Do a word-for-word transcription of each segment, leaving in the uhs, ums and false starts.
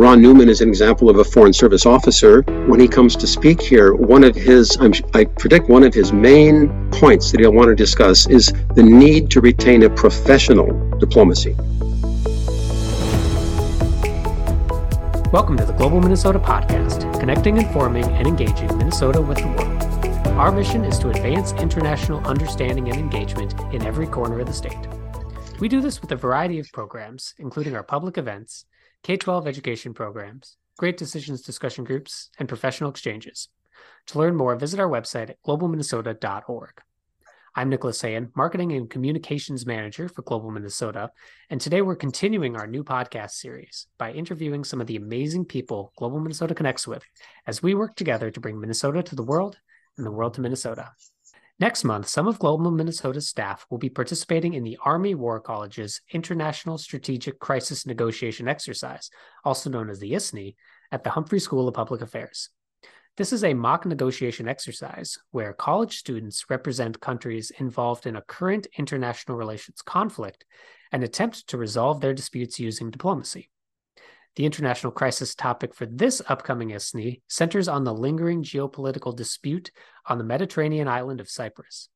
Ron Neumann is an example of a Foreign Service officer. When he comes to speak here, one of his, I'm, I predict one of his main points that he'll want to discuss is the need to retain a professional diplomacy. Welcome to the Global Minnesota Podcast, connecting, informing, and engaging Minnesota with the world. Our mission is to advance international understanding and engagement in every corner of the state. We do this with a variety of programs, including our public events, K twelve education programs, Great Decisions discussion groups, and professional exchanges. To learn more, visit our website at global minnesota dot org. I'm Nicholas Hayen, Marketing and Communications Manager for Global Minnesota, and today we're continuing our new podcast series by interviewing some of the amazing people Global Minnesota connects with as we work together to bring Minnesota to the world and the world to Minnesota. Next month, some of Global Minnesota's staff will be participating in the Army War College's International Strategic Crisis Negotiation Exercise, also known as the I S N I, at the Humphrey School of Public Affairs. This is a mock negotiation exercise where college students represent countries involved in a current international relations conflict and attempt to resolve their disputes using diplomacy. The international crisis topic for this upcoming I S N I centers on the lingering geopolitical dispute on the Mediterranean island of Cyprus.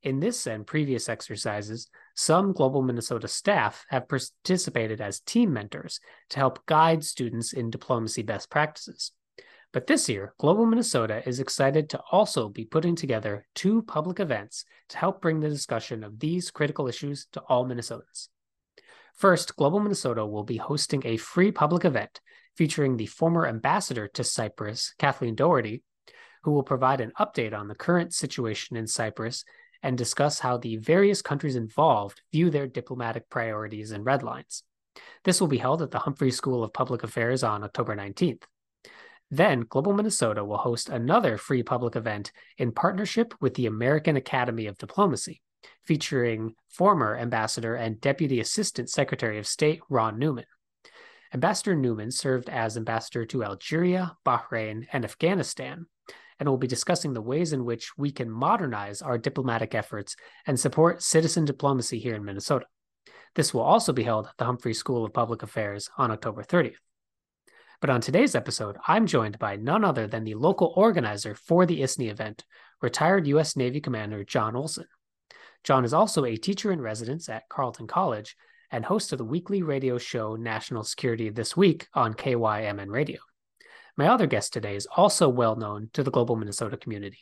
In this and previous exercises, some Global Minnesota staff have participated as team mentors to help guide students in diplomacy best practices. But this year, Global Minnesota is excited to also be putting together two public events to help bring the discussion of these critical issues to all Minnesotans. First, Global Minnesota will be hosting a free public event featuring the former ambassador to Cyprus, Kathleen Doherty, who will provide an update on the current situation in Cyprus and discuss how the various countries involved view their diplomatic priorities and red lines. This will be held at the Humphrey School of Public Affairs on October nineteenth. Then, Global Minnesota will host another free public event in partnership with the American Academy of Diplomacy, featuring former Ambassador and Deputy Assistant Secretary of State Ron Neumann. Ambassador Neumann served as ambassador to Algeria, Bahrain, and Afghanistan, and will be discussing the ways in which we can modernize our diplomatic efforts and support citizen diplomacy here in Minnesota. This will also be held at the Humphrey School of Public Affairs on October thirtieth. But on today's episode, I'm joined by none other than the local organizer for the I S N I event, retired U S Navy Commander Jon Olson. Jon is also a teacher in residence at Carleton College and host of the weekly radio show National Security This Week on K Y M N Radio. My other guest today is also well known to the Global Minnesota community.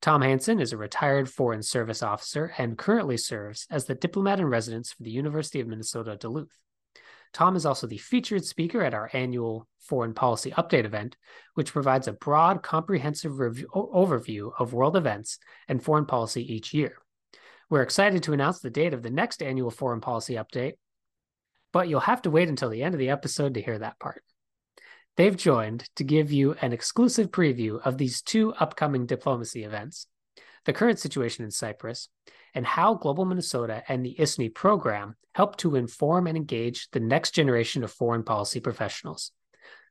Tom Hanson is a retired Foreign Service officer and currently serves as the diplomat in residence for the University of Minnesota Duluth. Tom is also the featured speaker at our annual Foreign Policy Update event, which provides a broad, comprehensive review, overview of world events and foreign policy each year. We're excited to announce the date of the next annual Foreign Policy Update, but you'll have to wait until the end of the episode to hear that part. They've joined to give you an exclusive preview of these two upcoming diplomacy events, the current situation in Cyprus, and how Global Minnesota and the I S N I program help to inform and engage the next generation of foreign policy professionals.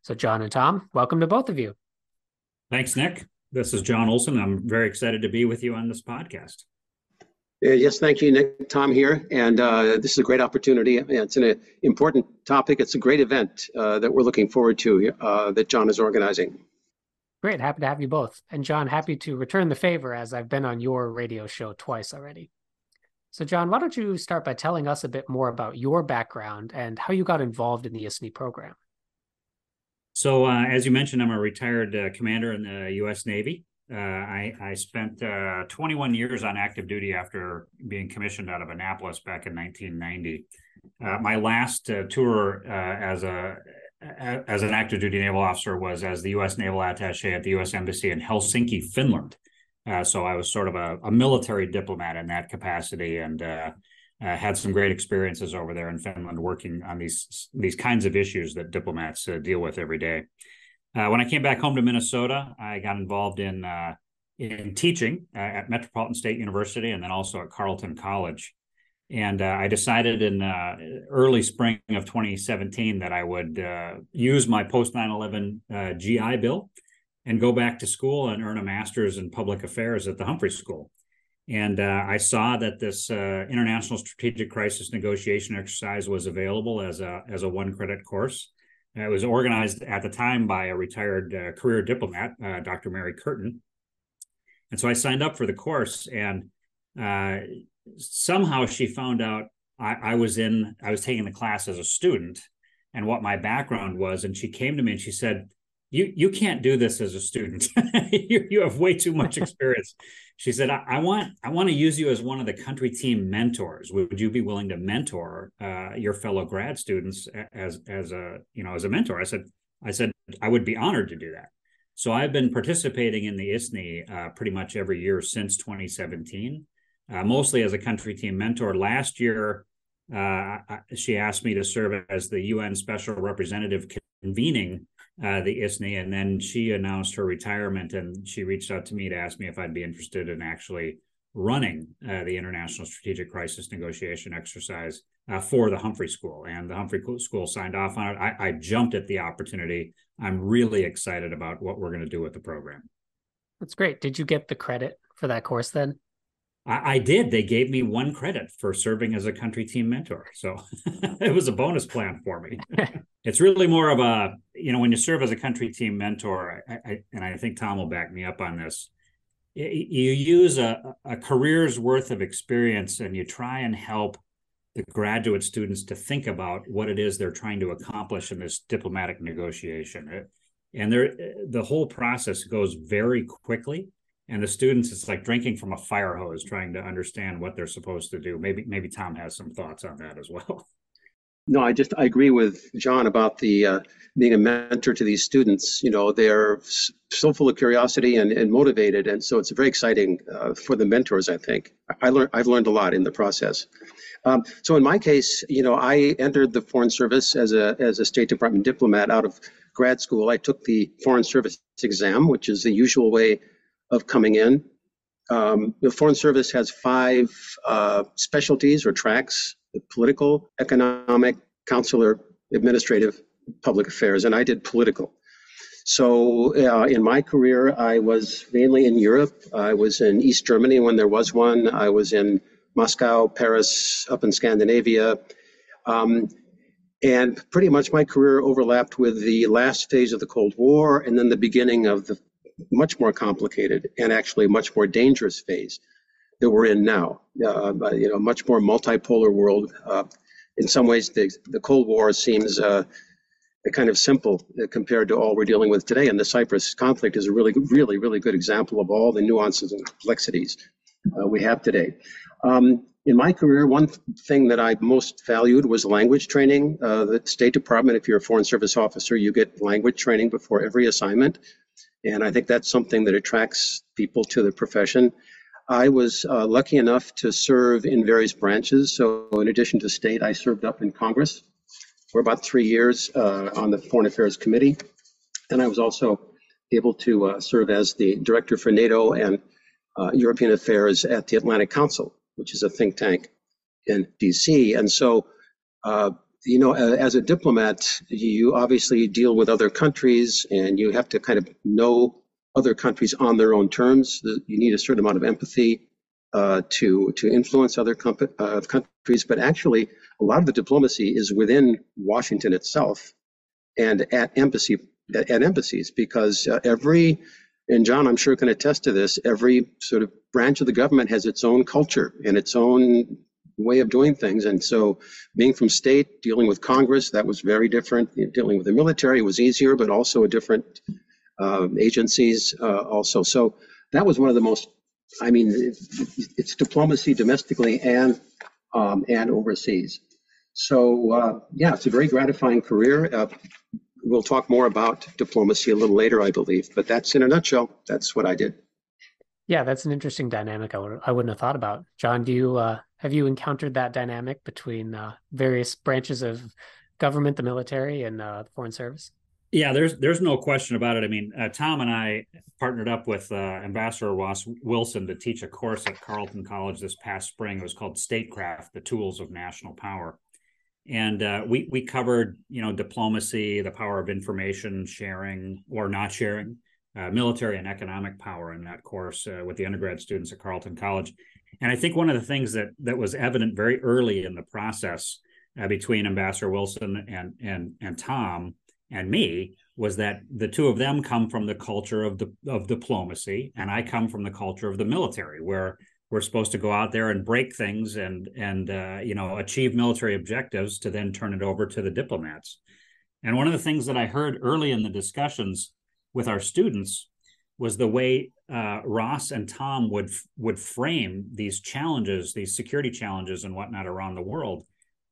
So Jon and Tom, welcome to both of you. Thanks, Nick. This is Jon Olson. I'm very excited to be with you on this podcast. Yes, thank you, Nick. Tom here, and uh, this is a great opportunity. It's an important topic. It's a great event uh, that we're looking forward to uh, that Jon is organizing. Great, happy to have you both. And Jon, happy to return the favor as I've been on your radio show twice already. So Jon, why don't you start by telling us a bit more about your background and how you got involved in the I S N I program? So uh, as you mentioned, I'm a retired uh, commander in the U S Navy. Uh, I, I spent uh, twenty-one years on active duty after being commissioned out of Annapolis back in nineteen ninety. Uh, my last uh, tour uh, as a as an active duty naval officer was as the U S Naval Attaché at the U S Embassy in Helsinki, Finland. Uh, so I was sort of a, a military diplomat in that capacity, and uh, uh, had some great experiences over there in Finland working on these these kinds of issues that diplomats uh, deal with every day. Uh, when I came back home to Minnesota, I got involved in uh, in teaching uh, at Metropolitan State University and then also at Carleton College. And uh, I decided in uh, early spring of twenty seventeen that I would uh, use my post nine eleven uh, G I Bill and go back to school and earn a master's in public affairs at the Humphrey School. And uh, I saw that this uh, International Strategic Crisis Negotiation Exercise was available as a as a one credit course. It was organized at the time by a retired uh, career diplomat, uh, Doctor Mary Curtin. And so I signed up for the course, and uh, somehow she found out I, I was in, I was taking the class as a student and what my background was. And she came to me and she said, you you can't do this as a student. you, you have way too much experience. She said, I, I want I want to use you as one of the country team mentors. Would you be willing to mentor uh, your fellow grad students as as a you know as a mentor? I said I said I would be honored to do that. So I've been participating in the I S N I uh, pretty much every year since twenty seventeen, uh, mostly as a country team mentor. Last year, uh, she asked me to serve as the U N Special Representative convening Uh, the I S N I, and then she announced her retirement, and she reached out to me to ask me if I'd be interested in actually running uh, the International Strategic Crisis Negotiation Exercise uh, for the Humphrey School, and the Humphrey School signed off on it. I, I jumped at the opportunity. I'm really excited about what we're going to do with the program. That's great. Did you get the credit for that course then? I, I did. They gave me one credit for serving as a country team mentor, so it was a bonus plan for me. It's really more of a, you know, when you serve as a country team mentor, I, I, and I think Tom will back me up on this, you, you use a, a career's worth of experience and you try and help the graduate students to think about what it is they're trying to accomplish in this diplomatic negotiation. And there, the whole process goes very quickly. And the students, it's like drinking from a fire hose, trying to understand what they're supposed to do. Maybe, maybe Tom has some thoughts on that as well. No, I just I agree with Jon about the uh, being a mentor to these students. You know, they're so full of curiosity and, and motivated, and so it's very exciting uh, for the mentors. I think I learned I've learned a lot in the process. Um, so in my case, you know, I entered the Foreign Service as a as a State Department diplomat out of grad school. I took the Foreign Service exam, which is the usual way of coming in. Um, the Foreign Service has five uh, specialties or tracks: political, economic, consular, administrative, public affairs, and I did political. So uh, in my career, I was mainly in Europe. I was in East Germany when there was one. I was in Moscow, Paris, up in Scandinavia. Um, and pretty much my career overlapped with the last phase of the Cold War and then the beginning of the much more complicated and actually much more dangerous phase that we're in now, uh, you know, much more multipolar world. Uh, in some ways, the, the Cold War seems uh, kind of simple compared to all we're dealing with today. And the Cyprus conflict is a really, really, really good example of all the nuances and complexities uh, we have today. Um, in my career, one thing that I most valued was language training. Uh, the State Department, if you're a Foreign Service officer, you get language training before every assignment. And I think that's something that attracts people to the profession. I was uh, lucky enough to serve in various branches. So in addition to state, I served up in Congress for about three years uh, on the Foreign Affairs Committee. And I was also able to uh, serve as the director for NATO and uh, European Affairs at the Atlantic Council, which is a think tank in D C. And so, uh, you know, as a diplomat, you obviously deal with other countries and you have to kind of know other countries on their own terms. You need a certain amount of empathy uh, to to influence other comp- uh, countries, but actually a lot of the diplomacy is within Washington itself and at embassy at, at embassies, because uh, every, and Jon I'm sure can attest to this, every sort of branch of the government has its own culture and its own way of doing things. And so being from state, dealing with Congress, that was very different. Dealing with the military was easier, but also a different Um, agencies uh, also. So that was one of the most, I mean, it's, it's diplomacy domestically and um, and overseas. So uh, yeah, it's a very gratifying career. Uh, we'll talk more about diplomacy a little later, I believe, but that's in a nutshell. That's what I did. Yeah, that's an interesting dynamic I, would, I wouldn't have thought about. Jon, do you, uh, have you encountered that dynamic between uh, various branches of government, the military, and uh, the Foreign Service? Yeah, there's there's no question about it. I mean, uh, Tom and I partnered up with uh, Ambassador Ross Wilson to teach a course at Carleton College this past spring. It was called Statecraft: The Tools of National Power. And uh, we we covered, you know, diplomacy, the power of information sharing or not sharing, uh, military and economic power in that course uh, with the undergrad students at Carleton College. And I think one of the things that that was evident very early in the process uh, between Ambassador Wilson and and and Tom and me was that the two of them come from the culture of the of diplomacy, and I come from the culture of the military, where we're supposed to go out there and break things and and uh, you know, achieve military objectives to then turn it over to the diplomats. And one of the things that I heard early in the discussions with our students was the way uh, Ross and Tom would would frame these challenges, these security challenges and whatnot around the world.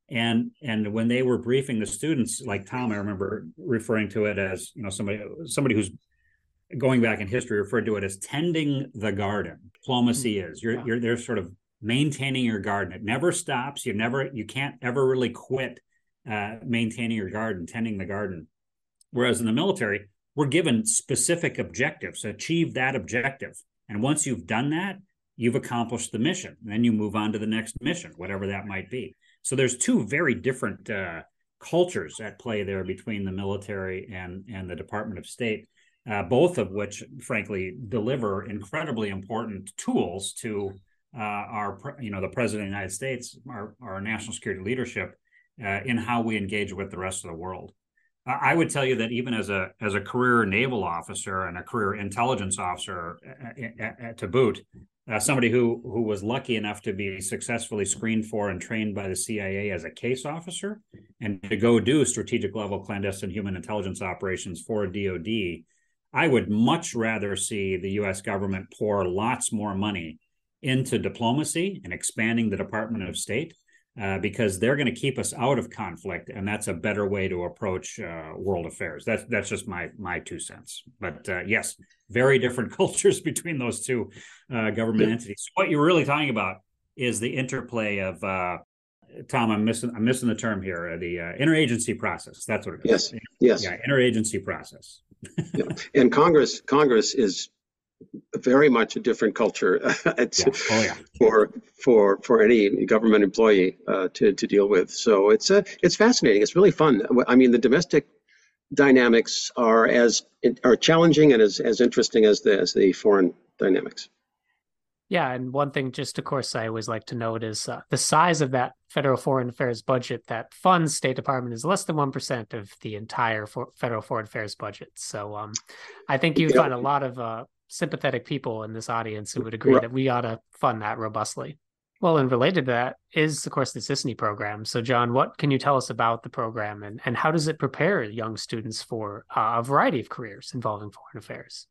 And and when they were briefing the students, like Tom, I remember referring to it as, you know, somebody somebody who's going back in history referred to it as tending the garden. Diplomacy is you're yeah. you're they're sort of maintaining your garden. It never stops. You never you can't ever really quit uh, maintaining your garden, tending the garden. Whereas in the military, we're given specific objectives, achieve that objective. And once you've done that, you've accomplished the mission. And then you move on to the next mission, whatever that might be. So there's two very different uh, cultures at play there between the military and, and the Department of State, uh, both of which, frankly, deliver incredibly important tools to uh, our, you know, the President of the United States, our, our national security leadership, uh, in how we engage with the rest of the world. I would tell you that even as a as a career naval officer and a career intelligence officer uh, uh, to boot, uh, somebody who who was lucky enough to be successfully screened for and trained by the C I A as a case officer and to go do strategic level clandestine human intelligence operations for D O D, I would much rather see the U S government pour lots more money into diplomacy and expanding the Department of State. Uh, because they're going to keep us out of conflict, and that's a better way to approach uh, world affairs. That's that's just my my two cents. But uh, yes, very different cultures between those two uh, government yeah. entities. What you're really talking about is the interplay of uh, Tom. I'm missing I'm missing the term here. Uh, the uh, interagency process. That's what it is. Yes. Yes. Yeah. Interagency process. yeah. And Congress Congress is very much a different culture it's, yeah. Oh, yeah. for for for any government employee uh, to to deal with. So it's a it's fascinating. It's really fun. I mean, the domestic dynamics are as are challenging and as as interesting as the as the foreign dynamics. Yeah, and one thing, just of course, I always like to note is uh, the size of that federal foreign affairs budget that funds State Department is less than one percent of the entire for federal foreign affairs budget. So um, I think you find yeah. a lot of uh, sympathetic people in this audience who would agree that we ought to fund that robustly. Well, and related to that is, of course, the ISNI program. So, John, what can you tell us about the program, and, and how does it prepare young students for uh, a variety of careers involving foreign affairs?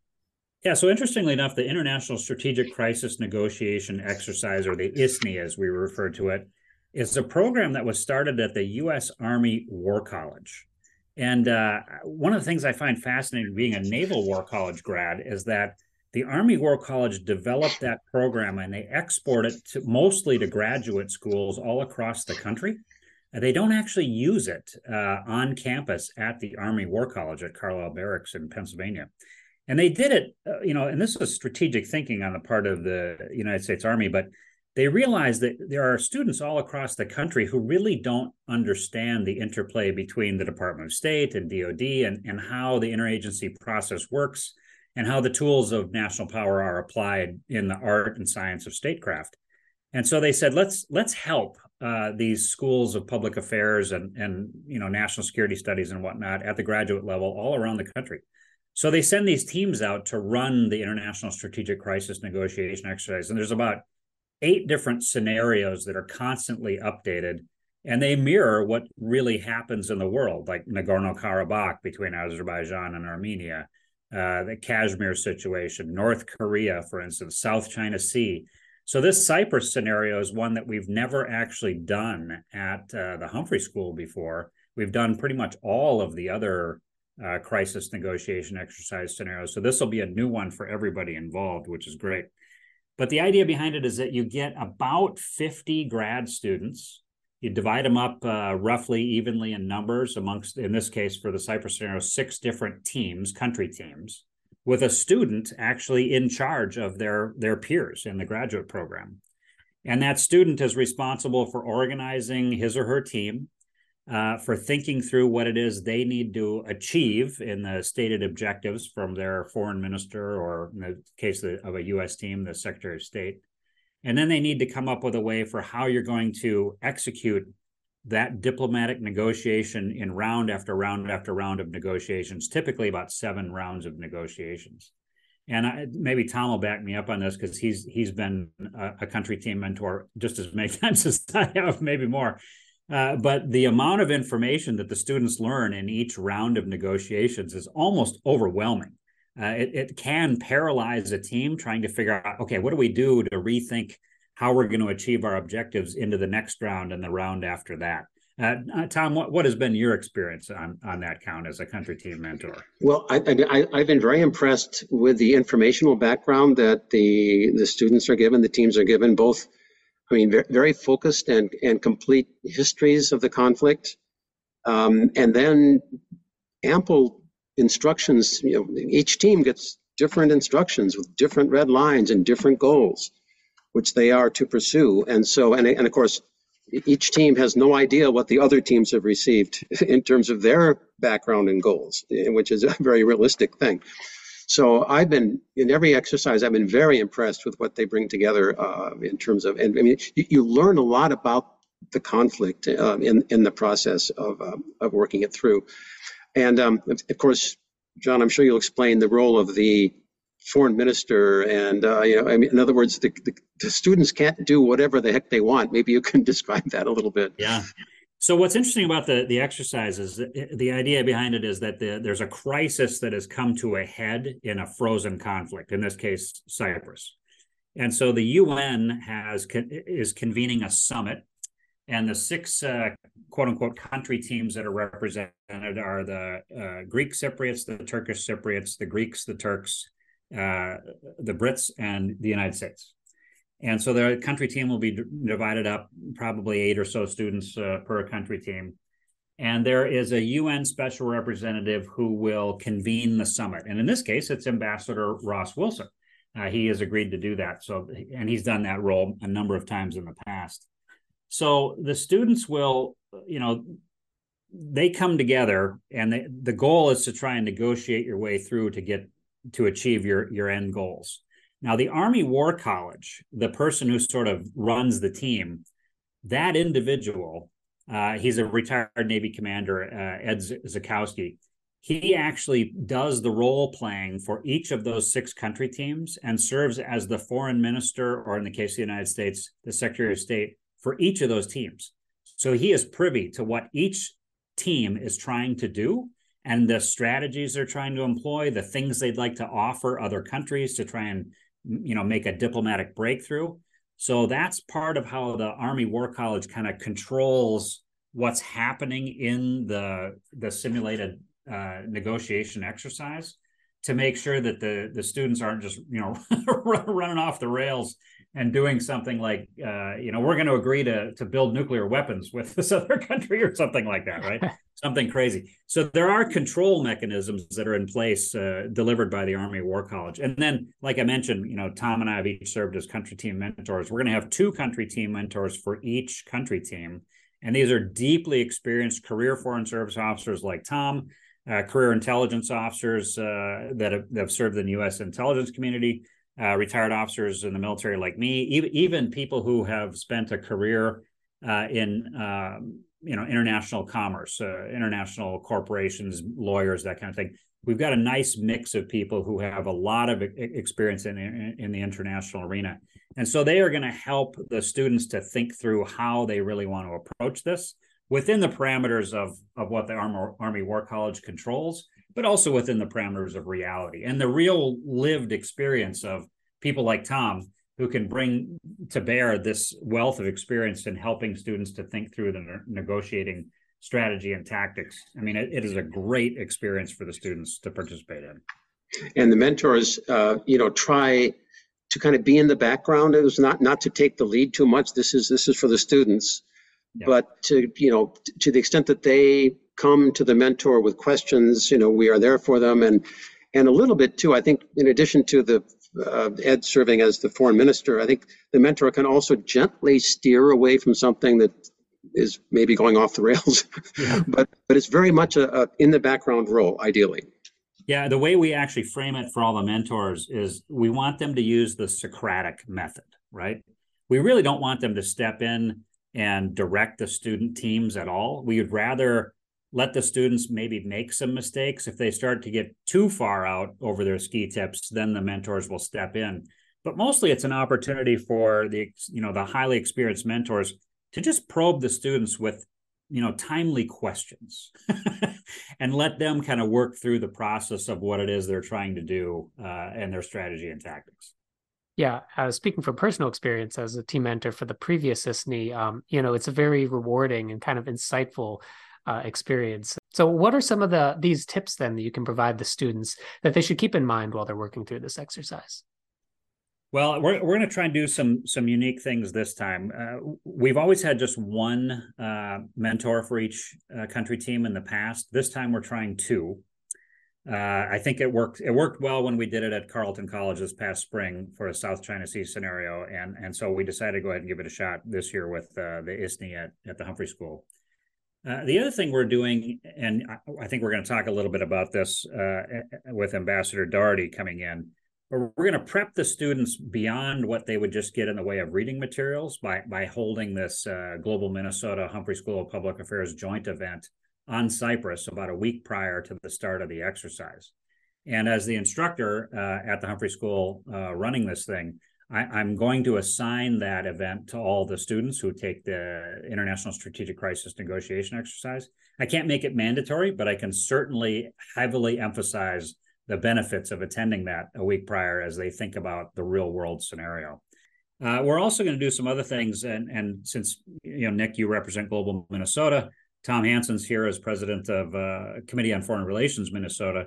Yeah, so interestingly enough, the International Strategic Crisis Negotiation Exercise, or the ISNI as we refer to it, is a program that was started at the U S Army War College. And uh, one of the things I find fascinating being a Naval War College grad is that the Army War College developed that program and they export it to, mostly to graduate schools all across the country. And they don't actually use it uh, on campus at the Army War College at Carlisle Barracks in Pennsylvania. And they did it, uh, you know, and this was strategic thinking on the part of the United States Army, but they realized that there are students all across the country who really don't understand the interplay between the Department of State and D O D and, and how the interagency process works and how the tools of national power are applied in the art and science of statecraft. And so they said, let's let's help uh, these schools of public affairs and, and you know, national security studies and whatnot at the graduate level all around the country. So they send these teams out to run the International Strategic Crisis Negotiation Exercise. And there's about eight different scenarios that are constantly updated, and they mirror what really happens in the world, like Nagorno-Karabakh between Azerbaijan and Armenia, uh, the Kashmir situation, North Korea, for instance, South China Sea. So this Cyprus scenario is one that we've never actually done at uh, the Humphrey School before. We've done pretty much all of the other uh, crisis negotiation exercise scenarios. So this will be a new one for everybody involved, which is great. But the idea behind it is that you get about fifty grad students. You divide them up uh, roughly evenly in numbers amongst, in this case, for the Cyprus scenario, six different teams, country teams, with a student actually in charge of their, their peers in the graduate program. And that student is responsible for organizing his or her team, uh, for thinking through what it is they need to achieve in the stated objectives from their foreign minister, or in the case of a U S team, the Secretary of State. And then they need to come up with a way for how you're going to execute that diplomatic negotiation in round after round after round of negotiations, typically about seven rounds of negotiations. And I, maybe Tom will back me up on this because he's he's been a, a country team mentor just as many times as I have, maybe more. Uh, but the amount of information that the students learn in each round of negotiations is almost overwhelming. Uh, it, it can paralyze a team trying to figure out, okay, what do we do to rethink how we're going to achieve our objectives into the next round and the round after that. Uh, Tom, what, what has been your experience on, on that count as a country team mentor? Well, I, I, I've been very impressed with the informational background that the, the students are given, the teams are given, both, I mean, very, very focused and, and complete histories of the conflict, um, and then ample instructions. You know, each team gets different instructions with different red lines and different goals, which they are to pursue. And so, and, and of course, each team has no idea what the other teams have received in terms of their background and goals, which is a very realistic thing. So I've been, in every exercise, I've been very impressed with what they bring together uh, in terms of, and I mean, you, you learn a lot about the conflict uh, in, in the process of, uh, of working it through. And um, of course, John, I'm sure you'll explain the role of the foreign minister, and uh, you know, I mean, in other words, the, the, the students can't do whatever the heck they want. Maybe you can describe that a little bit. Yeah. So what's interesting about the the exercise is the, the idea behind it is that the, there's a crisis that has come to a head in a frozen conflict. In this case, Cyprus, and so the U N has is convening a summit, and the six uh, quote unquote country teams that are represented are the uh, Greek Cypriots, the Turkish Cypriots, the Greeks, the Turks, Uh, the Brits, and the United States. And so their country team will be d- divided up, probably eight or so students uh, per country team. And there is a U N special representative who will convene the summit. And in this case, it's Ambassador Ross Wilson. Uh, he has agreed to do that. So, and he's done that role a number of times in the past. So the students will, you know, they come together, and they, the goal is to try and negotiate your way through to get to achieve your, your end goals. Now, the Army War College, the person who sort of runs the team, that individual, uh, he's a retired Navy commander, uh, Ed Zakowski, he actually does the role playing for each of those six country teams and serves as the foreign minister, or in the case of the United States, the Secretary of State, for each of those teams. So he is privy to what each team is trying to do and the strategies they're trying to employ, the things they'd like to offer other countries to try and, you know, make a diplomatic breakthrough. So that's part of how the Army War College kind of controls what's happening in the, the simulated uh, negotiation exercise to make sure that the, the students aren't just, you know, running off the rails and doing something like, uh, you know, we're going to agree to to build nuclear weapons with this other country or something like that, right? Something crazy. So there are control mechanisms that are in place uh, delivered by the Army War College. And then, like I mentioned, you know, Tom and I have each served as country team mentors. We're going to have two country team mentors for each country team. And these are deeply experienced career foreign service officers like Tom, uh, career intelligence officers uh, that, have, that have served in the U S intelligence community, Uh, retired officers in the military like me, even, even people who have spent a career uh, in, uh, you know, international commerce, uh, international corporations, lawyers, that kind of thing. We've got a nice mix of people who have a lot of experience in, in, in the international arena. And so they are going to help the students to think through how they really want to approach this within the parameters of, of what the Army, Army War College controls, but also within the parameters of reality and the real lived experience of people like Tom, who can bring to bear this wealth of experience in helping students to think through the negotiating strategy and tactics. I mean, it, it is a great experience for the students to participate in. And the mentors, uh, you know, try to kind of be in the background. It was not, not to take the lead too much. This is, this is for the students, yeah. But to, you know, to the extent that they come to the mentor with questions, you know, we are there for them. And and a little bit too, I think, in addition to the uh, Ed serving as the foreign minister, I think the mentor can also gently steer away from something that is maybe going off the rails, yeah. but but it's very much a, a in the background role, ideally. Yeah, the way we actually frame it for all the mentors is we want them to use the Socratic method, right? We really don't want them to step in and direct the student teams at all. We would rather let the students maybe make some mistakes. If they start to get too far out over their ski tips, then the mentors will step in. But mostly it's an opportunity for the, you know, the highly experienced mentors to just probe the students with, you know, timely questions and let them kind of work through the process of what it is they're trying to do uh, and their strategy and tactics. Yeah, uh, speaking from personal experience as a team mentor for the previous I S N I, um, you know, it's a very rewarding and kind of insightful Uh, experience. So what are some of the these tips then that you can provide the students that they should keep in mind while they're working through this exercise? Well, we're we're going to try and do some some unique things this time. Uh, we've always had just one uh, mentor for each uh, country team in the past. This time we're trying two. Uh, I think it worked it worked well when we did it at Carleton College this past spring for a South China Sea scenario, and and so we decided to go ahead and give it a shot this year with uh, the I S N I at at the Humphrey School. Uh, the other thing we're doing, and I think we're going to talk a little bit about this uh, with Ambassador Doherty coming in, but we're going to prep the students beyond what they would just get in the way of reading materials by, by holding this uh, Global Minnesota Humphrey School of Public Affairs joint event on Cyprus about a week prior to the start of the exercise. And as the instructor uh, at the Humphrey School uh, running this thing, I'm going to assign that event to all the students who take the International Strategic Crisis Negotiation Exercise. I can't make it mandatory, but I can certainly heavily emphasize the benefits of attending that a week prior as they think about the real world scenario. Uh, we're also going to do some other things. And, and since, you know, Nick, you represent Global Minnesota, Tom Hanson's here as president of uh, Committee on Foreign Relations, Minnesota.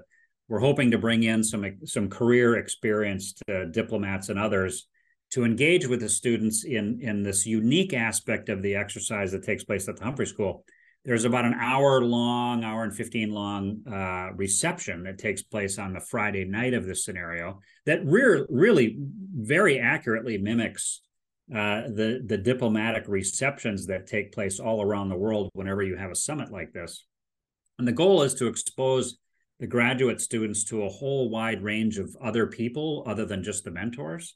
We're hoping to bring in some, some career experienced uh, diplomats and others to engage with the students in, in this unique aspect of the exercise that takes place at the Humphrey School. There's about an hour long, hour and fifteen long uh, reception that takes place on the Friday night of this scenario that re- really very accurately mimics uh, the, the diplomatic receptions that take place all around the world whenever you have a summit like this. And the goal is to expose the graduate students to a whole wide range of other people other than just the mentors.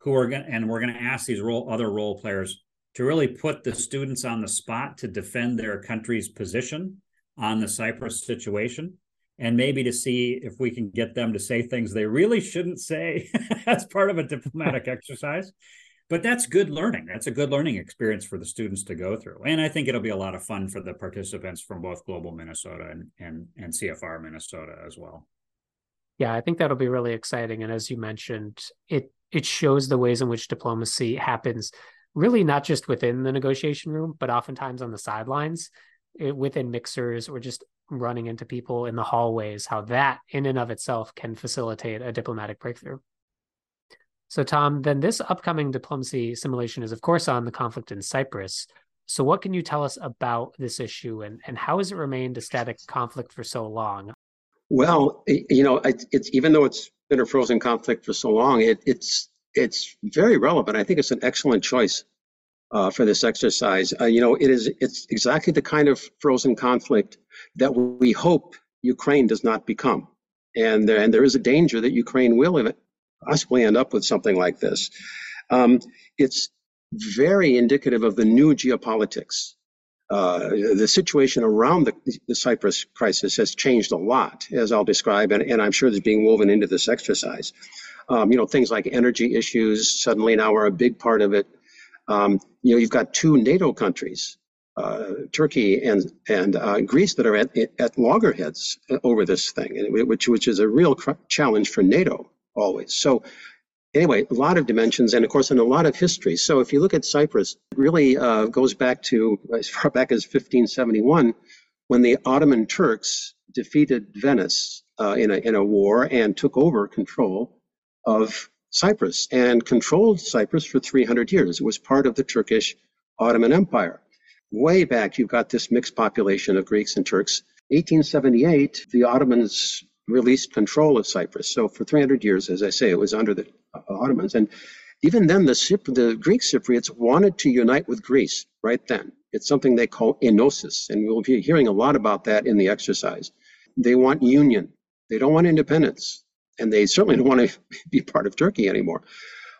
Who are going and we're going to ask these role, other role players to really put the students on the spot to defend their country's position on the Cyprus situation, and maybe to see if we can get them to say things they really shouldn't say as part of a diplomatic exercise. But that's good learning. That's a good learning experience for the students to go through. And I think it'll be a lot of fun for the participants from both Global Minnesota and, and, and C F R Minnesota as well. Yeah, I think that'll be really exciting. And as you mentioned, it It shows the ways in which diplomacy happens, really not just within the negotiation room, but oftentimes on the sidelines, it, within mixers or just running into people in the hallways, how that in and of itself can facilitate a diplomatic breakthrough. So, Tom, then this upcoming diplomacy simulation is, of course, on the conflict in Cyprus. So what can you tell us about this issue and, and how has it remained a static conflict for so long? Well, you know, it's, it's even though it's been a frozen conflict for so long, it, it's it's very relevant. I think it's an excellent choice uh, for this exercise. Uh, you know, it is it's exactly the kind of frozen conflict that we hope Ukraine does not become, and there and there is a danger that Ukraine will possibly end up with something like this. Um, it's very indicative of the new geopolitics. Uh, the situation around the, the Cyprus crisis has changed a lot, as I'll describe, and, and I'm sure that's being woven into this exercise. Um, you know, things like energy issues suddenly now are a big part of it. Um, you know, you've got two NATO countries, uh, Turkey and and uh, Greece, that are at, at loggerheads over this thing, which which is a real cr- challenge for NATO always. So. Anyway, a lot of dimensions and, of course, in a lot of history. So if you look at Cyprus, it really uh, goes back to as far back as fifteen seventy-one, when the Ottoman Turks defeated Venice uh, in, a, in a war and took over control of Cyprus and controlled Cyprus for three hundred years. It was part of the Turkish Ottoman Empire. Way back, you've got this mixed population of Greeks and Turks. eighteen seventy-eight, the Ottomans released control of Cyprus. So for three hundred years, as I say, it was under the Ottomans. And even then, the, Cypri- the Greek Cypriots wanted to unite with Greece right then. It's something they call enosis, and we'll be hearing a lot about that in the exercise. They want union. They don't want independence, and they certainly don't want to be part of Turkey anymore.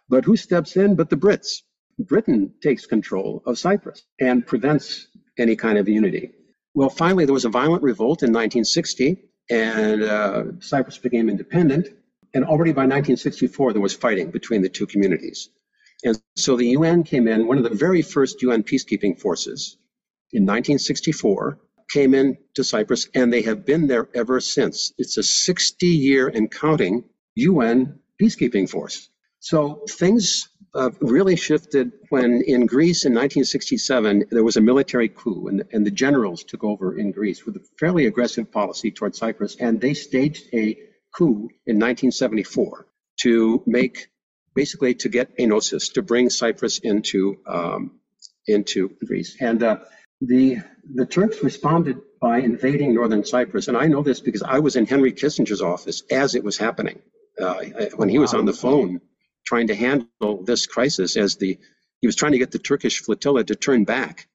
But who steps in but the Brits? Britain takes control of Cyprus and prevents any kind of unity. Well, finally, there was a violent revolt in nineteen sixty, and uh, Cyprus became independent. And already by nineteen sixty-four, there was fighting between the two communities. And so the U N came in, one of the very first U N peacekeeping forces in nineteen sixty-four, came in to Cyprus, and they have been there ever since. It's a sixty-year and counting U N peacekeeping force. So things uh, really shifted when in Greece in nineteen sixty-seven, there was a military coup, and, and the generals took over in Greece with a fairly aggressive policy toward Cyprus, and they staged a coup in nineteen seventy-four to make, basically to get enosis, to bring Cyprus into um, into Greece. And uh, the the Turks responded by invading northern Cyprus. And I know this because I was in Henry Kissinger's office as it was happening, uh, when he was on the phone trying to handle this crisis as the, he was trying to get the Turkish flotilla to turn back,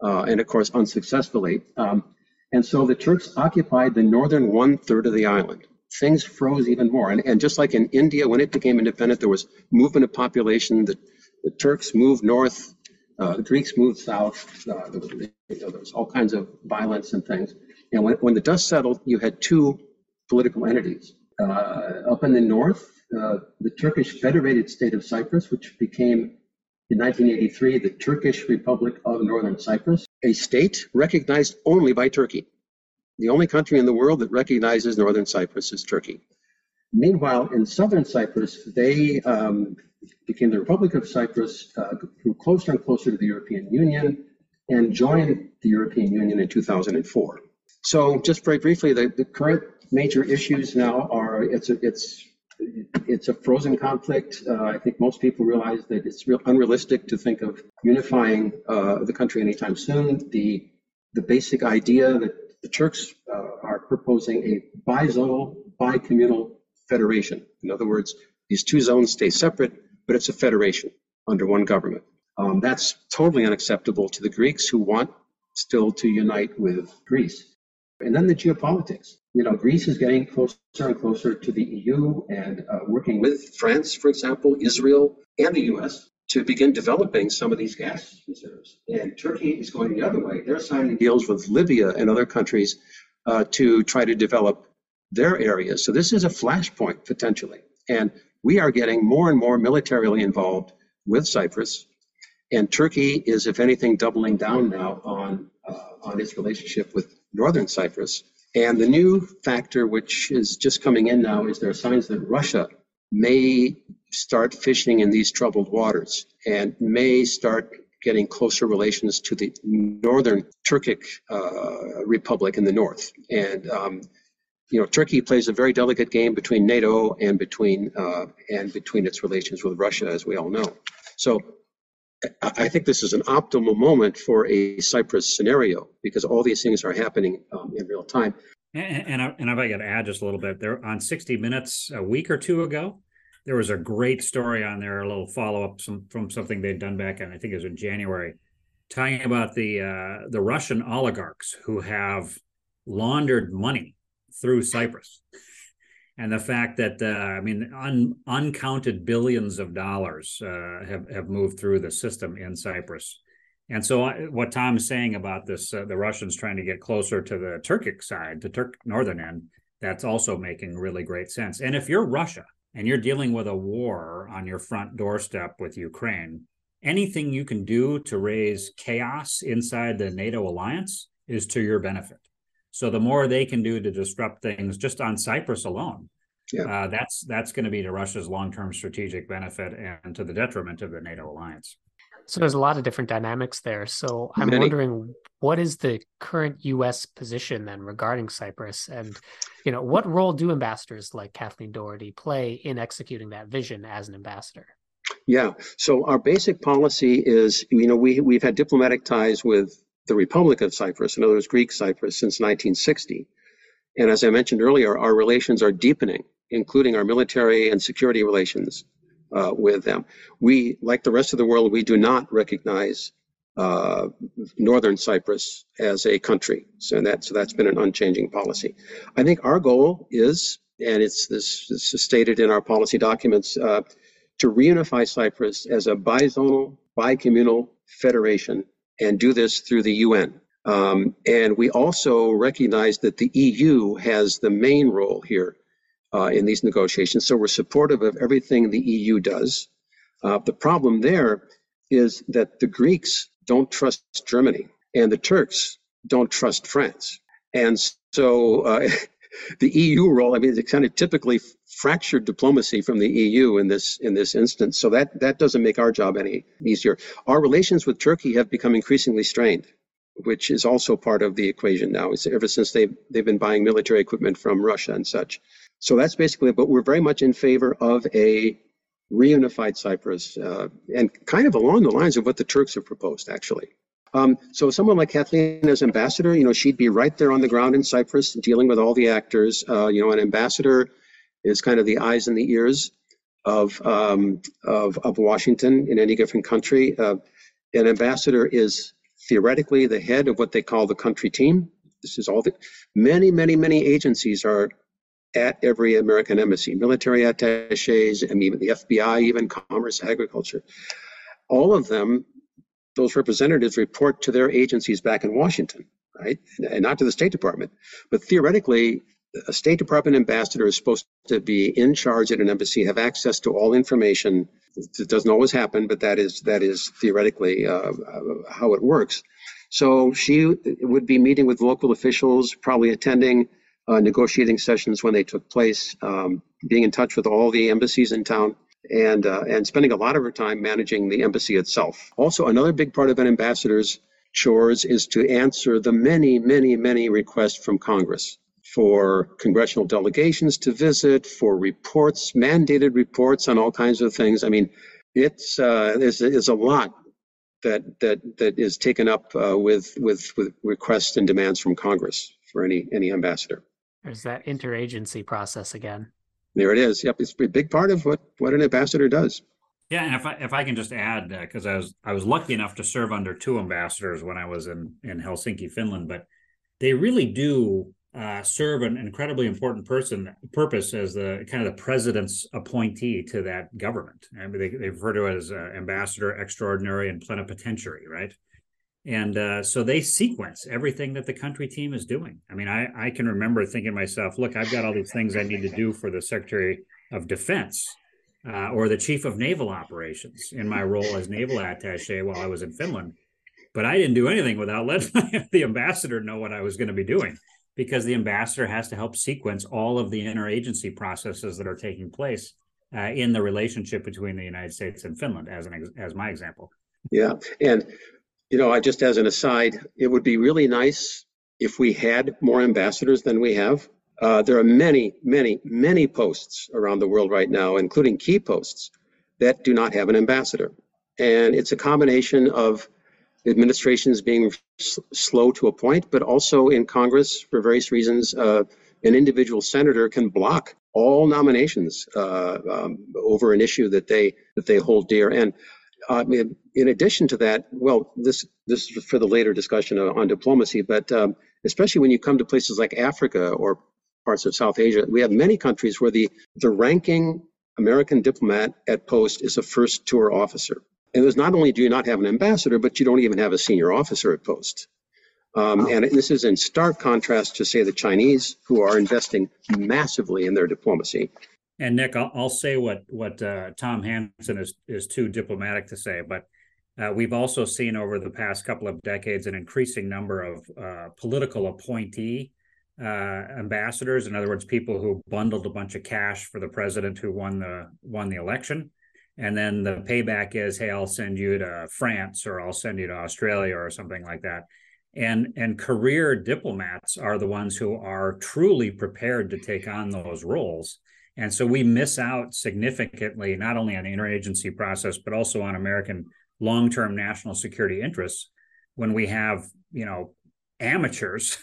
uh, and of course unsuccessfully. Um, and so the Turks occupied the northern one third of the island. Things froze even more. And, and just like in India, when it became independent, there was movement of population. The, the Turks moved north, uh, the Greeks moved south. Uh, there, was, you know, there was all kinds of violence and things. And when, when the dust settled, you had two political entities. Uh, up in the north, uh, the Turkish Federated State of Cyprus, which became in nineteen eighty-three the Turkish Republic of Northern Cyprus, a state recognized only by Turkey. The only country in the world that recognizes northern Cyprus is Turkey. Meanwhile, in southern Cyprus, they um, became the Republic of Cyprus, uh, grew closer and closer to the European Union, and joined the European Union in two thousand four. So, just very briefly, the, the current major issues now are it's a, it's it's a frozen conflict. Uh, I think most people realize that it's real unrealistic to think of unifying uh, the country anytime soon. The the basic idea that the Turks uh, are proposing a bizonal, bicommunal federation. In other words, these two zones stay separate, but it's a federation under one government. Um, that's totally unacceptable to the Greeks, who want still to unite with Greece. And then the geopolitics. You know, Greece is getting closer and closer to the E U and uh, working with France, for example, Israel, and the U S to begin developing some of these gas reserves. And Turkey is going the other way. They're signing deals with Libya and other countries uh, to try to develop their areas. So this is a flashpoint potentially. And we are getting more and more militarily involved with Cyprus. And Turkey is, if anything, doubling down now on, uh, on its relationship with northern Cyprus. And the new factor, which is just coming in now, is there are signs that Russia may start fishing in these troubled waters and may start getting closer relations to the northern Turkic uh, republic in the north. And, um, you know, Turkey plays a very delicate game between NATO and between uh, and between its relations with Russia, as we all know. So I think this is an optimal moment for a Cyprus scenario, because all these things are happening um, in real time. And, and, and if I could add just a little bit there, on sixty minutes a week or two ago, there was a great story on there, a little follow-up some, from something they'd done back in, I think it was in January, talking about the uh, the Russian oligarchs who have laundered money through Cyprus. And the fact that, uh, I mean, un, uncounted billions of dollars uh, have, have moved through the system in Cyprus. And so I, what Tom's saying about this, uh, the Russians trying to get closer to the Turkic side, the Turk northern end, that's also making really great sense. And if you're Russia and you're dealing with a war on your front doorstep with Ukraine, anything you can do to raise chaos inside the NATO alliance is to your benefit. So the more they can do to disrupt things just on Cyprus alone, yeah. uh, that's that's going to be to Russia's long-term strategic benefit and to the detriment of the NATO alliance. So there's a lot of different dynamics there. So I'm Many. wondering, what is the current U S position then regarding Cyprus? And, you know, what role do ambassadors like Kathleen Doherty play in executing that vision as an ambassador? Yeah. So our basic policy is, you know, we, we've had diplomatic ties with the Republic of Cyprus, in other words, Greek Cyprus, since nineteen sixty. And as I mentioned earlier, our relations are deepening, including our military and security relations. Uh, with them. We, like the rest of the world, we do not recognize uh, northern Cyprus as a country. So, that, so that's been an unchanging policy. I think our goal is, and it's this, this is stated in our policy documents, uh, to reunify Cyprus as a bizonal, bicommunal federation, and do this through the U N. Um, and we also recognize that the E U has the main role here uh, in these negotiations. So we're supportive of everything the E U does. Uh, the problem there is that the Greeks don't trust Germany, and the Turks don't trust France. And so uh, the E U role, I mean, it's kind of typically fractured diplomacy from the E U in this in this instance. So that, that doesn't make our job any easier. Our relations with Turkey have become increasingly strained, which is also part of the equation now. It's ever since they've, they've been buying military equipment from Russia and such. So that's basically it, but we're very much in favor of a reunified Cyprus, uh, and kind of along the lines of what the Turks have proposed, actually. Um, so someone like Kathleen as ambassador, you know, she'd be right there on the ground in Cyprus dealing with all the actors. Uh, you know, an ambassador is kind of the eyes and the ears of um, of, of Washington in any given country. Uh, an ambassador is theoretically the head of what they call the country team. This is all the many, many, many agencies are at every American embassy, military attaches, and even the F B I, even commerce, agriculture. All of them, those representatives report to their agencies back in Washington, right? And not to the State Department. But theoretically, a State Department ambassador is supposed to be in charge at an embassy, have access to all information. It doesn't always happen, but that is that is theoretically uh, how it works. So she would be meeting with local officials, probably attending Uh, negotiating sessions when they took place, um, being in touch with all the embassies in town, and uh, and spending a lot of her time managing the embassy itself. Also, another big part of an ambassador's chores is to answer the many, many, many requests from Congress for congressional delegations to visit, for reports, mandated reports on all kinds of things. I mean, it's uh, there's, there's a lot that that that is taken up uh, with with with requests and demands from Congress for any any ambassador. There's that interagency process again. There it is. Yep, it's a big part of what, what an ambassador does. Yeah, and if I if I can just add, because uh, I was I was lucky enough to serve under two ambassadors when I was in, in Helsinki, Finland, but they really do uh, serve an incredibly important person purpose as the kind of the president's appointee to that government. I mean, they, they refer to it as uh, ambassador extraordinary and plenipotentiary, right? And uh, so they sequence everything that the country team is doing. I mean, I, I can remember thinking to myself, look, I've got all these things I need to do for the Secretary of Defense uh, or the Chief of Naval Operations in my role as naval attaché while I was in Finland. But I didn't do anything without letting the ambassador know what I was going to be doing, because the ambassador has to help sequence all of the interagency processes that are taking place uh, in the relationship between the United States and Finland, as, an ex- as my example. Yeah. And you know, I just as an aside, it would be really nice if we had more ambassadors than we have. Uh, there are many, many, many posts around the world right now, including key posts, that do not have an ambassador. And it's a combination of administrations being s- slow to appoint, but also in Congress, for various reasons, uh, an individual senator can block all nominations uh, um, over an issue that they that they hold dear. And Uh, in addition to that, well, this this is for the later discussion on, on diplomacy, but um, especially when you come to places like Africa or parts of South Asia, we have many countries where the, the ranking American diplomat at post is a first tour officer. And there's not only do you not have an ambassador, but you don't even have a senior officer at post. Um, and this is in stark contrast to, say, the Chinese, who are investing massively in their diplomacy. And Nick, I'll, I'll say what what uh, Tom Hanson is is too diplomatic to say, but uh, we've also seen over the past couple of decades an increasing number of uh, political appointee uh, ambassadors. In other words, people who bundled a bunch of cash for the president who won the won the election, and then the payback is, hey, I'll send you to France or I'll send you to Australia or something like that. And and career diplomats are the ones who are truly prepared to take on those roles. And so we miss out significantly, not only on the interagency process, but also on American long-term national security interests, when we have, you know, amateurs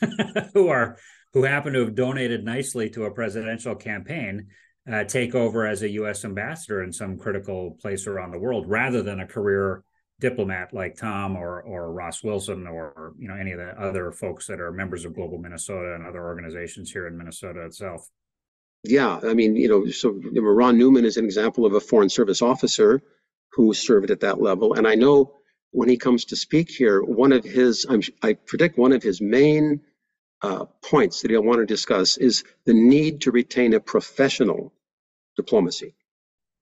who are who happen to have donated nicely to a presidential campaign uh, take over as a U S ambassador in some critical place around the world, rather than a career diplomat like Tom or or Ross Wilson or, you know, any of the other folks that are members of Global Minnesota and other organizations here in Minnesota itself. Yeah, I mean, you know, so Ron Neumann is an example of a Foreign Service officer who served at that level. And I know when he comes to speak here, one of his, I'm, I predict one of his main uh, points that he'll want to discuss is the need to retain a professional diplomacy.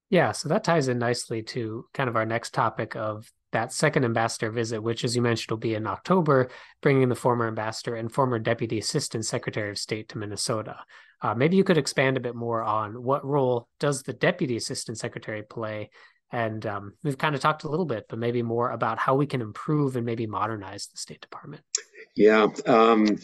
Yeah, so that ties in nicely to kind of our next topic of that second ambassador visit, which, as you mentioned, will be in October, bringing the former ambassador and former deputy assistant secretary of state to Minnesota. Uh, maybe you could expand a bit more on what role does the deputy assistant secretary play? And um, we've kind of talked a little bit, but maybe more about how we can improve and maybe modernize the State Department. Yeah, um,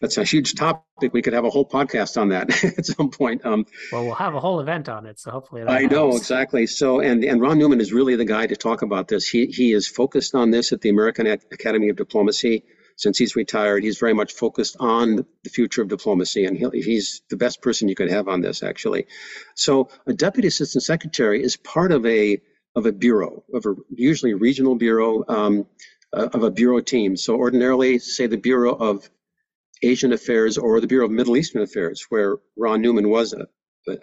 that's a huge topic. We could have a whole podcast on that at some point. Um, well, we'll have a whole event on it, so hopefully that I helps. Know, exactly. So, and, and Ron Neumann is really the guy to talk about this. He, he is focused on this at the American Academy of Diplomacy. Since he's retired, he's very much focused on the future of diplomacy, and he'll, he's the best person you could have on this, actually. So a deputy assistant secretary is part of a of a bureau, of a usually regional bureau, um, uh, of a bureau team. So ordinarily, say the Bureau of Asian Affairs or the Bureau of Middle Eastern Affairs, where Ron Neumann was, a,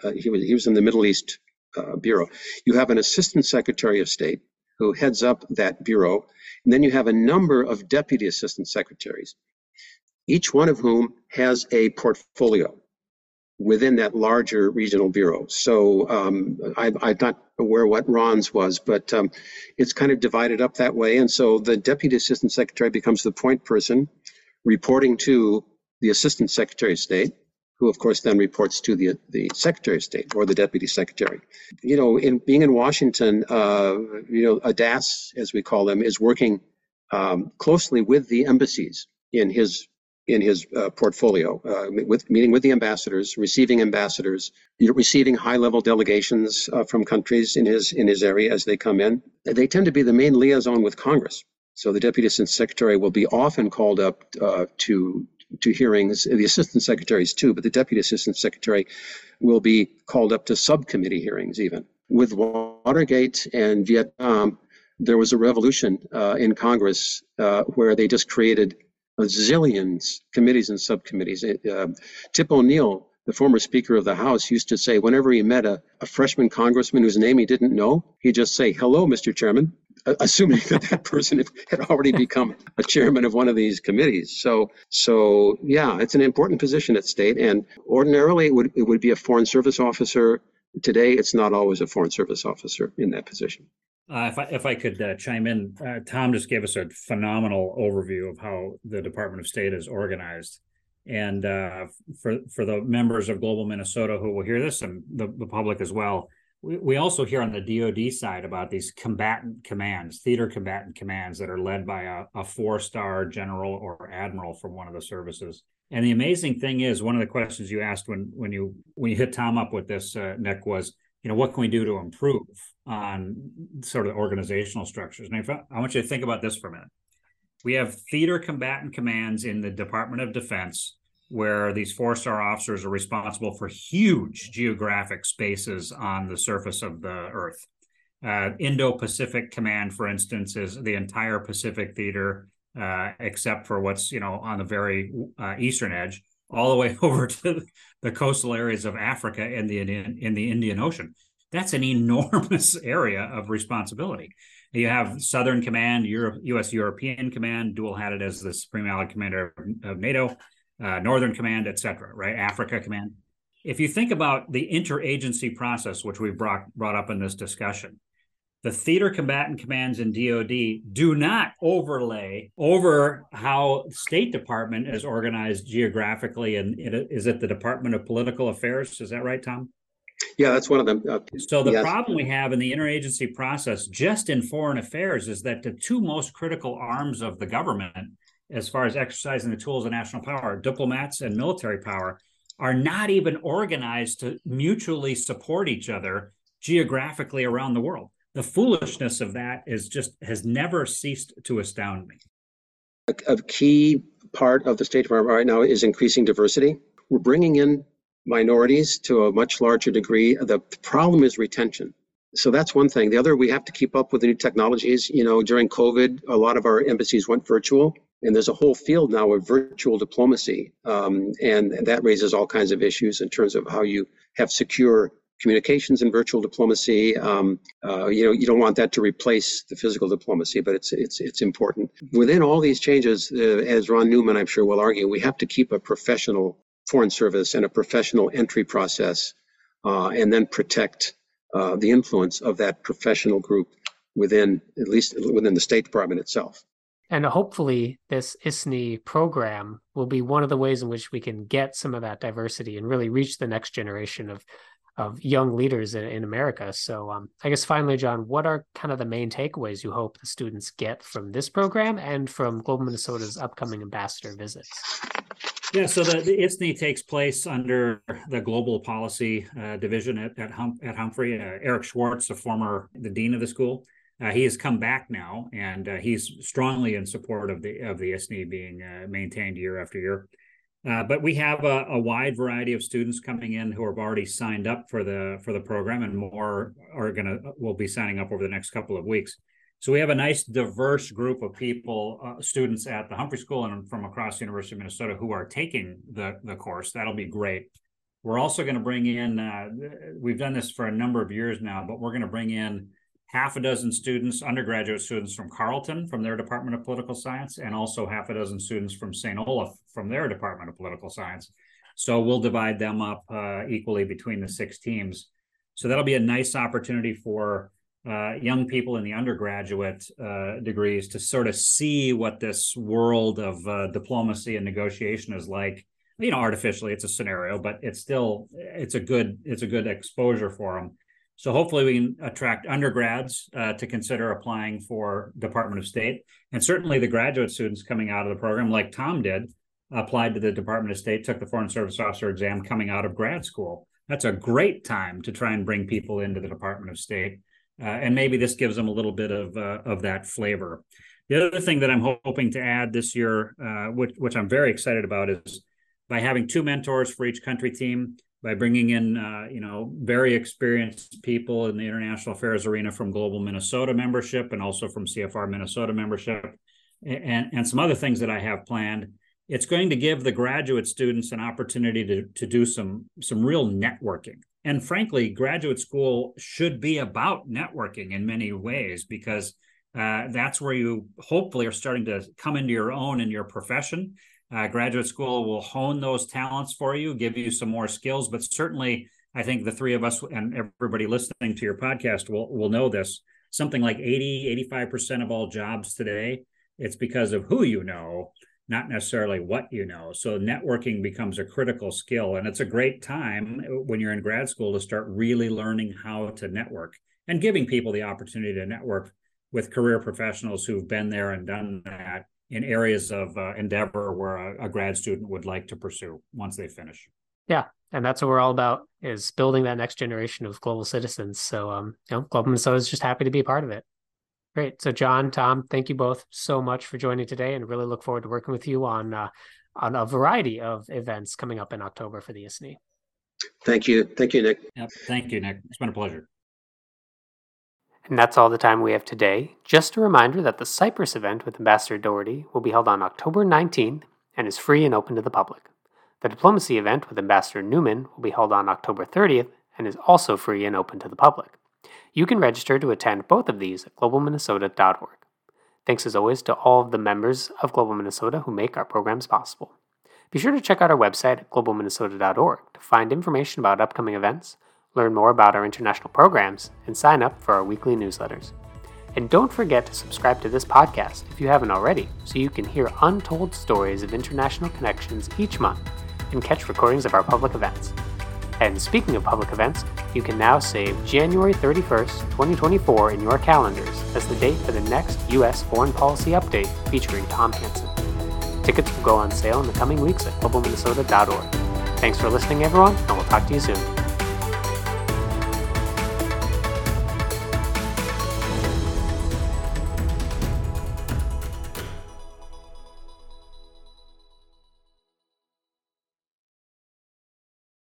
a, he was he was in the Middle East uh, bureau. You have an assistant secretary of state who heads up that bureau. And then you have a number of deputy assistant secretaries, each one of whom has a portfolio within that larger regional bureau. So um, I, I'm not aware what Ron's was, but um, it's kind of divided up that way. And so the deputy assistant secretary becomes the point person reporting to the assistant secretary of state, who of course then reports to the the Secretary of State or the Deputy Secretary. You know, in being in Washington, uh, you know, a D A S, as we call them, is working um, closely with the embassies in his in his uh, portfolio, uh, with meeting with the ambassadors, receiving ambassadors, you know, receiving high-level delegations uh, from countries in his in his area as they come in. They tend to be the main liaison with Congress. So the Deputy Assistant Secretary will be often called up uh, to. to hearings, the assistant secretaries too, but the deputy assistant secretary will be called up to subcommittee hearings even. With Watergate and Vietnam, there was a revolution uh, in Congress uh, where they just created a zillions committees and subcommittees. Uh, Tip O'Neill, the former Speaker of the House, used to say whenever he met a, a freshman congressman whose name he didn't know, he'd just say, "Hello, Mister Chairman," assuming that that person had already become a chairman of one of these committees. So, so yeah, it's an important position at state. And ordinarily, it would it would be a foreign service officer. Today, it's not always a foreign service officer in that position. Uh, if I if I could uh, chime in, uh, Tom just gave us a phenomenal overview of how the Department of State is organized. And uh, for for the members of Global Minnesota who will hear this, and the, the public as well, we, we also hear on the D O D side about these combatant commands, theater combatant commands that are led by a, a four-star general or admiral from one of the services. And the amazing thing is, one of the questions you asked when when you when you hit Tom up with this, uh, Nick, was, you know, what can we do to improve on sort of organizational structures? And I, I want you to think about this for a minute. We have theater combatant commands in the Department of Defense where these four-star officers are responsible for huge geographic spaces on the surface of the earth. Uh, Indo-Pacific Command, for instance, is the entire Pacific theater, uh, except for what's, you know, on the very uh, eastern edge, all the way over to the coastal areas of Africa and the Indian, in the Indian Ocean. That's an enormous area of responsibility. You have Southern Command, Europe, U S European Command, dual-hatted as the Supreme Allied Commander of NATO, uh, Northern Command, et cetera, right? Africa Command. If you think about the interagency process, which we brought, brought up in this discussion, the theater combatant commands in D O D do not overlay over how State Department is organized geographically. And it, is it the Department of Political Affairs? Is that right, Tom? Yeah, that's one of them. Uh, so the yes. problem we have in the interagency process just in foreign affairs is that the two most critical arms of the government, as far as exercising the tools of national power, diplomats and military power, are not even organized to mutually support each other geographically around the world. The foolishness of that is just has never ceased to astound me. A, a key part of the State Department right now is increasing diversity. We're bringing in minorities to a much larger degree. The problem is retention. So that's one thing. The other, we have to keep up with the new technologies. You know, during COVID, a lot of our embassies went virtual. And there's a whole field now of virtual diplomacy, um, and, and that raises all kinds of issues in terms of how you have secure communications and virtual diplomacy. Um, uh, you know, you don't want that to replace the physical diplomacy, but it's it's it's important. Within all these changes, uh, as Ron Neumann, I'm sure, will argue, we have to keep a professional foreign service and a professional entry process, uh, and then protect uh, the influence of that professional group within, at least within the State Department itself. And hopefully this I S N I program will be one of the ways in which we can get some of that diversity and really reach the next generation of of young leaders in, in America. So um, I guess finally, John, what are kind of the main takeaways you hope the students get from this program and from Global Minnesota's upcoming ambassador visits? Yeah, so the, the I S N I takes place under the Global Policy uh, Division at, at, hum, at Humphrey. Uh, Eric Schwartz, the former the dean of the school, Uh, he has come back now, and uh, he's strongly in support of the of the I S N I being uh, maintained year after year. Uh, but we have a, a wide variety of students coming in who have already signed up for the for the program, and more are gonna will be signing up over the next couple of weeks. So we have a nice diverse group of people, uh, students at the Humphrey School and from across the University of Minnesota, who are taking the the course. That'll be great. We're also going to bring in. Uh, we've done this for a number of years now, but we're going to bring in half a dozen students, undergraduate students from Carleton, from their Department of Political Science, and also half a dozen students from Saint Olaf, from their Department of Political Science. So we'll divide them up uh, equally between the six teams. So that'll be a nice opportunity for uh, young people in the undergraduate uh, degrees to sort of see what this world of uh, diplomacy and negotiation is like. You know, artificially, it's a scenario, but it's still, it's a good, it's a good exposure for them. So hopefully we can attract undergrads uh, to consider applying for Department of State. And certainly the graduate students coming out of the program, like Tom did, applied to the Department of State, took the Foreign Service Officer exam coming out of grad school. That's a great time to try and bring people into the Department of State. Uh, and maybe this gives them a little bit of uh, of that flavor. The other thing that I'm hoping to add this year, uh, which, which I'm very excited about, is by having two mentors for each country team, by bringing in, uh, you know, very experienced people in the international affairs arena from Global Minnesota membership and also from C F R Minnesota membership, and, and some other things that I have planned. It's going to give the graduate students an opportunity to, to do some, some real networking. And frankly, graduate school should be about networking in many ways, because uh, that's where you hopefully are starting to come into your own in your profession. Uh, graduate school will hone those talents for you, give you some more skills, but certainly I think the three of us and everybody listening to your podcast will will know this. Something like eighty, eighty-five percent of all jobs today, it's because of who you know, not necessarily what you know. So networking becomes a critical skill, and it's a great time when you're in grad school to start really learning how to network and giving people the opportunity to network with career professionals who've been there and done that in areas of uh, endeavor where a, a grad student would like to pursue once they finish. Yeah, and that's what we're all about, is building that next generation of global citizens. So um, you know, Global Minnesota is just happy to be a part of it. Great. So John, Tom, thank you both so much for joining today, and really look forward to working with you on, uh, on a variety of events coming up in October for the I S N I. Thank you. Thank you, Nick. Yep. Thank you, Nick. It's been a pleasure. And that's all the time we have today. Just a reminder that the Cyprus event with Ambassador Doherty will be held on October nineteenth and is free and open to the public. The diplomacy event with Ambassador Neumann will be held on October thirtieth and is also free and open to the public. You can register to attend both of these at global minnesota dot org. Thanks as always to all of the members of Global Minnesota who make our programs possible. Be sure to check out our website at global minnesota dot org to find information about upcoming events, learn more about our international programs, and sign up for our weekly newsletters. And don't forget to subscribe to this podcast if you haven't already, so you can hear untold stories of international connections each month and catch recordings of our public events. And speaking of public events, you can now save January thirty-first, twenty twenty-four in your calendars as the date for the next U S Foreign Policy Update featuring Tom Hanson. Tickets will go on sale in the coming weeks at global minnesota dot org. Thanks for listening, everyone, and we'll talk to you soon.